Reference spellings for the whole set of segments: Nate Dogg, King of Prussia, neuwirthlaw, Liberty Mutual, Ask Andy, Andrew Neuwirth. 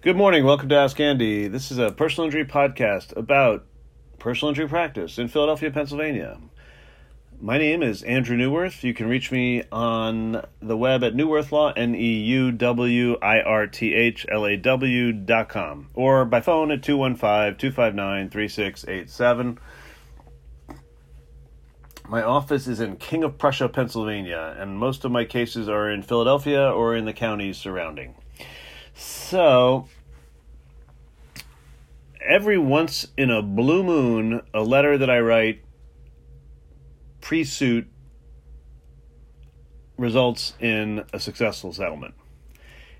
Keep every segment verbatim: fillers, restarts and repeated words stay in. Good morning. Welcome to Ask Andy. This is a personal injury podcast about personal injury practice in Philadelphia, Pennsylvania. My name is Andrew Neuwirth. You can reach me on the web at neuwirthlaw, N E U W I R T H L A W dot com, or by phone at two one five, two five nine, three six eight seven. My office is in King of Prussia, Pennsylvania, and most of my cases are in Philadelphia or in the counties surrounding. So, every once in a blue moon, a letter that I write pre-suit results in a successful settlement.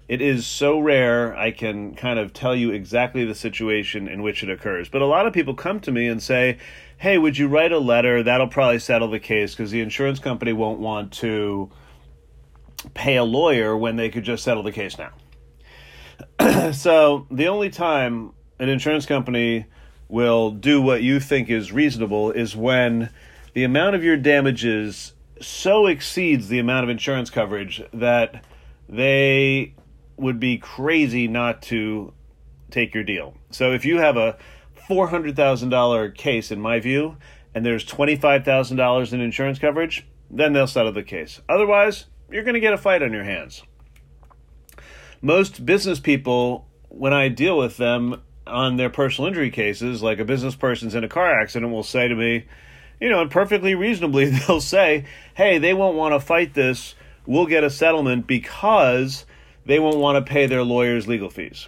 It is so rare, I can kind of tell you exactly the situation in which it occurs. But a lot of people come to me and say, hey, would you write a letter? That'll probably settle the case because the insurance company won't want to pay a lawyer when they could just settle the case now. So the only time an insurance company will do what you think is reasonable is when the amount of your damages so exceeds the amount of insurance coverage that they would be crazy not to take your deal. So if you have a four hundred thousand dollars case, in my view, and there's twenty-five thousand dollars in insurance coverage, then they'll settle the case. Otherwise, you're going to get a fight on your hands. Most business people, when I deal with them on their personal injury cases, like a business person's in a car accident, will say to me, you know, and perfectly reasonably, they'll say, hey, they won't want to fight this. We'll get a settlement because they won't want to pay their lawyers' legal fees.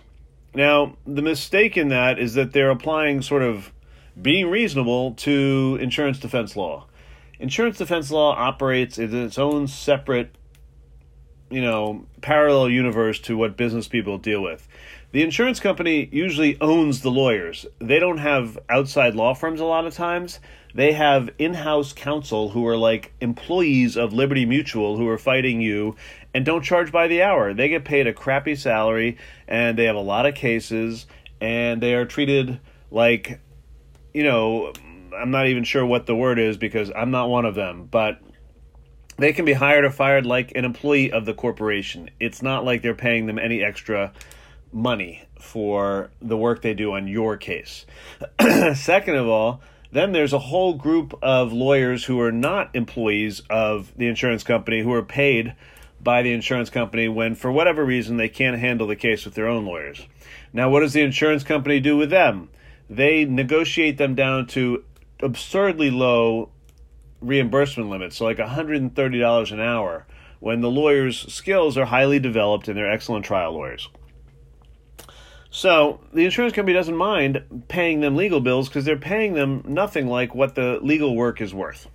Now, the mistake in that is that they're applying sort of being reasonable to insurance defense law. Insurance defense law operates in its own separate, you know, parallel universe to what business people deal with. The insurance company usually owns the lawyers. They don't have outside law firms a lot of times. They have in-house counsel who are like employees of Liberty Mutual who are fighting you and don't charge by the hour. They get paid a crappy salary and they have a lot of cases and they are treated like, you know, I'm not even sure what the word is because I'm not one of them, but they can be hired or fired like an employee of the corporation. It's not like they're paying them any extra money for the work they do on your case. Second of all, then there's a whole group of lawyers who are not employees of the insurance company who are paid by the insurance company when, for whatever reason, they can't handle the case with their own lawyers. Now, what does the insurance company do with them? They negotiate them down to absurdly low reimbursement limits, so like one hundred thirty dollars an hour, when the lawyers' skills are highly developed and they're excellent trial lawyers. So the insurance company doesn't mind paying them legal bills because they're paying them nothing like what the legal work is worth.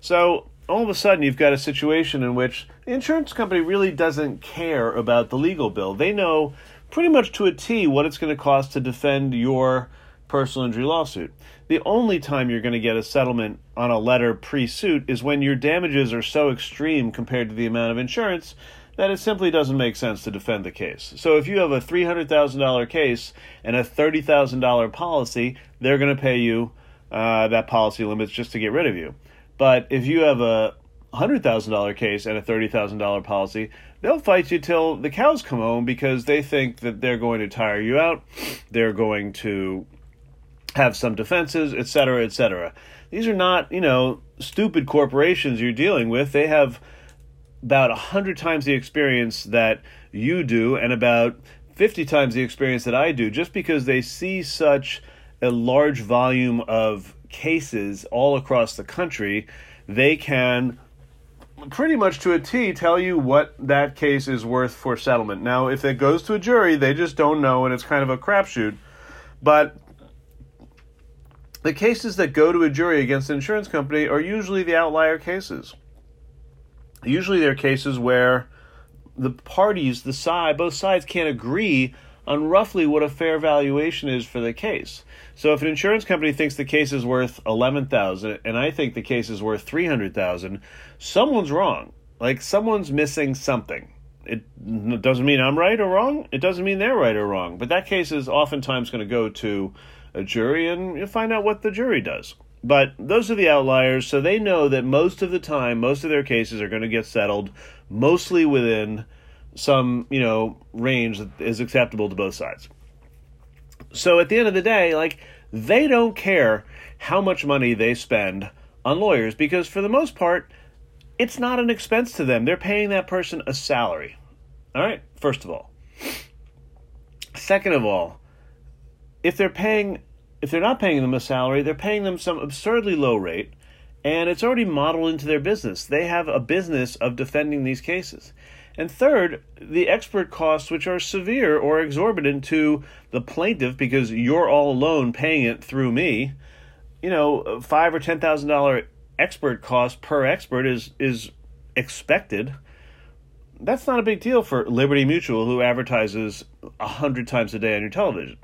So all of a sudden you've got a situation in which the insurance company really doesn't care about the legal bill. They know pretty much to a T what it's going to cost to defend your personal injury lawsuit. The only time you're going to get a settlement on a letter pre-suit is when your damages are so extreme compared to the amount of insurance that it simply doesn't make sense to defend the case. So if you have a three hundred thousand dollars case and a thirty thousand dollars policy, they're going to pay you uh, that policy limits just to get rid of you. But if you have a one hundred thousand dollars case and a thirty thousand dollars policy, they'll fight you till the cows come home because they think that they're going to tire you out, they're going to have some defenses, et cetera, et cetera. These are not, you know, stupid corporations you're dealing with. They have about one hundred times the experience that you do and about fifty times the experience that I do just because they see such a large volume of cases all across the country. They can pretty much to a T tell you what that case is worth for settlement. Now, if it goes to a jury, they just don't know and it's kind of a crapshoot. But the cases that go to a jury against an insurance company are usually the outlier cases. Usually they're cases where the parties, the side, both sides can't agree on roughly what a fair valuation is for the case. So if an insurance company thinks the case is worth eleven thousand dollars and I think the case is worth three hundred thousand dollars, someone's wrong. Like someone's missing something. It doesn't mean I'm right or wrong. It doesn't mean they're right or wrong. But that case is oftentimes going to go to a jury, and you find out what the jury does. But those are the outliers, so they know that most of the time, most of their cases are going to get settled mostly within some, you know, range that is acceptable to both sides. So at the end of the day, like, they don't care how much money they spend on lawyers, because for the most part, it's not an expense to them. They're paying that person a salary. All right, first of all. Second of all, if they're paying, if they're not paying them a salary, they're paying them some absurdly low rate, and it's already modeled into their business. They have a business of defending these cases. And third, the expert costs, which are severe or exorbitant to the plaintiff because you're all alone paying it through me. You know, five or ten thousand dollar expert cost per expert is is expected. That's not a big deal for Liberty Mutual, who advertises a hundred times a day on your television.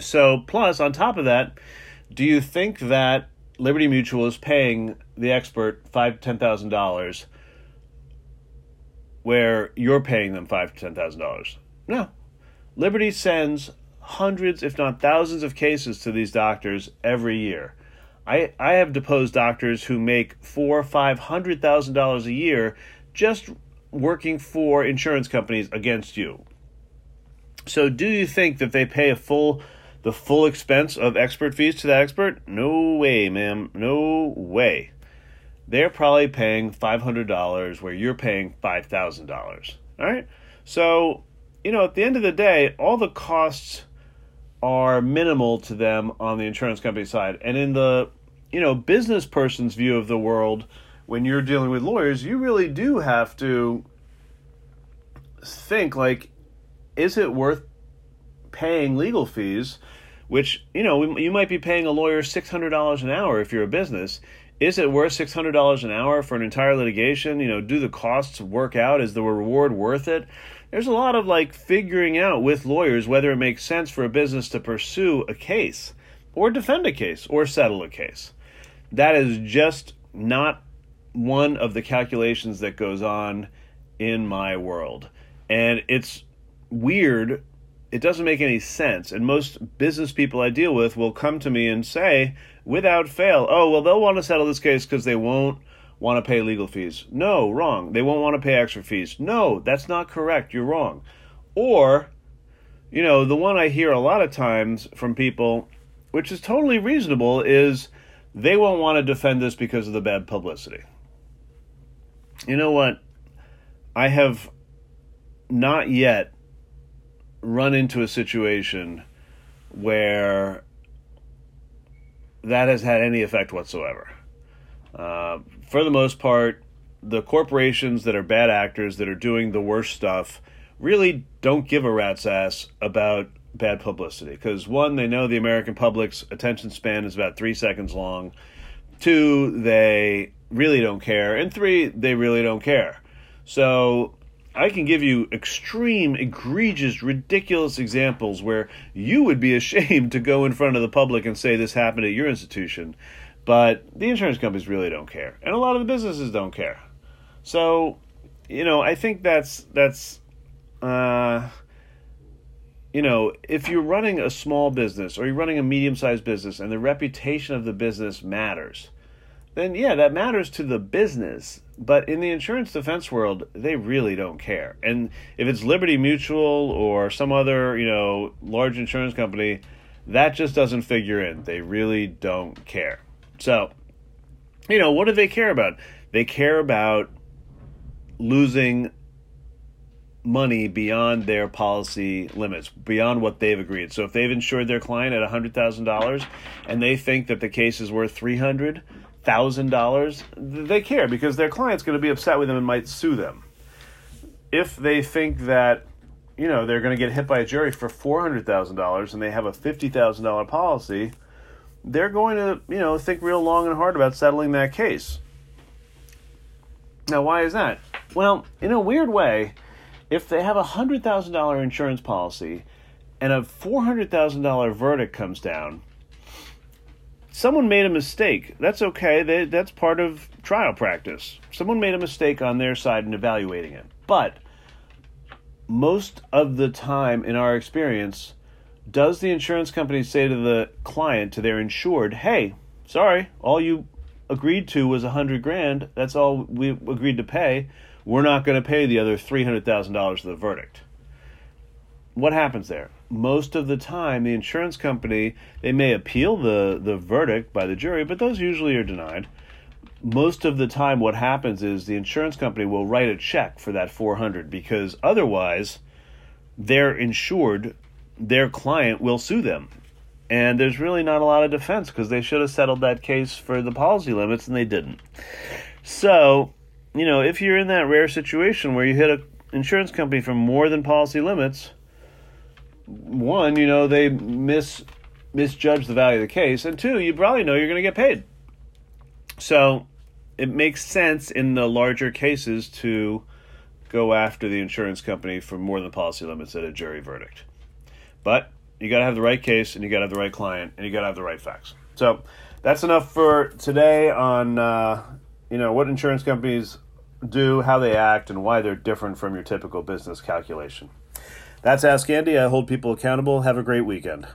So, plus, on top of that, do you think that Liberty Mutual is paying the expert five to ten thousand dollars where you're paying them five to ten thousand dollars? No. Liberty sends hundreds, if not thousands, of cases to these doctors every year. I, I have deposed doctors who make four or five hundred thousand dollars a year just working for insurance companies against you. So do you think that they pay a full the full expense of expert fees to that expert? No way, ma'am. No way. They're probably paying five hundred dollars where you're paying five thousand dollars. All right? So, you know, at the end of the day, all the costs are minimal to them on the insurance company side. And in the, you know, business person's view of the world, when you're dealing with lawyers, you really do have to think, like, is it worth paying legal fees, which, you know, you might be paying a lawyer six hundred dollars an hour if you're a business. Is it worth six hundred dollars an hour for an entire litigation? You know, do the costs work out? Is the reward worth it? There's a lot of, like, figuring out with lawyers whether it makes sense for a business to pursue a case or defend a case or settle a case. That is just not one of the calculations that goes on in my world. And it's weird. It doesn't make any sense. And most business people I deal with will come to me and say, without fail, oh, well, they'll want to settle this case because they won't want to pay legal fees. No, wrong. They won't want to pay extra fees. No, that's not correct. You're wrong. Or, you know, the one I hear a lot of times from people, which is totally reasonable, is they won't want to defend this because of the bad publicity. You know what? I have not yet run into a situation where that has had any effect whatsoever. Uh, for the most part, the corporations that are bad actors, that are doing the worst stuff, really don't give a rat's ass about bad publicity. Because one, they know the American public's attention span is about three seconds long. Two, they really don't care. And three, they really don't care. So I can give you extreme, egregious, ridiculous examples where you would be ashamed to go in front of the public and say this happened at your institution, but the insurance companies really don't care, and a lot of the businesses don't care. So, you know, I think that's that's, uh, you know, if you're running a small business or you're running a medium-sized business and the reputation of the business matters, then yeah, that matters to the business. But in the insurance defense world, they really don't care. And if it's Liberty Mutual or some other, you know, large insurance company, that just doesn't figure in. They really don't care. So, you know, what do they care about? They care about losing money beyond their policy limits, beyond what they've agreed. So if they've insured their client at one hundred thousand dollars and they think that the case is worth three hundred dollars, thousand dollars, they care because their client's going to be upset with them and might sue them. If they think that, you know, they're going to get hit by a jury for four hundred thousand dollars and they have a fifty thousand dollar policy, they're going to, you know, think real long and hard about settling that case. Now, why is that? Well, in a weird way, if they have a hundred thousand dollar insurance policy and a four hundred thousand dollar verdict comes down, someone made a mistake. That's okay. They, that's part of trial practice. Someone made a mistake on their side in evaluating it. But most of the time in our experience, does the insurance company say to the client, to their insured, hey, sorry, all you agreed to was a hundred grand. That's all we agreed to pay. we're not going to pay the other three hundred thousand dollars for the verdict. What happens there? Most of the time, the insurance company, they may appeal the, the verdict by the jury, but those usually are denied. Most of the time, what happens is the insurance company will write a check for that four hundred thousand dollars, because otherwise, they're insured, their client will sue them. And there's really not a lot of defense, because they should have settled that case for the policy limits, and they didn't. So, you know, if you're in that rare situation where you hit an insurance company for more than policy limits, one, you know, they mis misjudge the value of the case, and two, you probably know you're going to get paid. So it makes sense in the larger cases to go after the insurance company for more than policy limits at a jury verdict. But you got to have the right case, and you got to have the right client, and you got to have the right facts. So that's enough for today on, uh, you know, what insurance companies do, how they act, and why they're different from your typical business calculation. That's Ask Andy. I hold people accountable. Have a great weekend.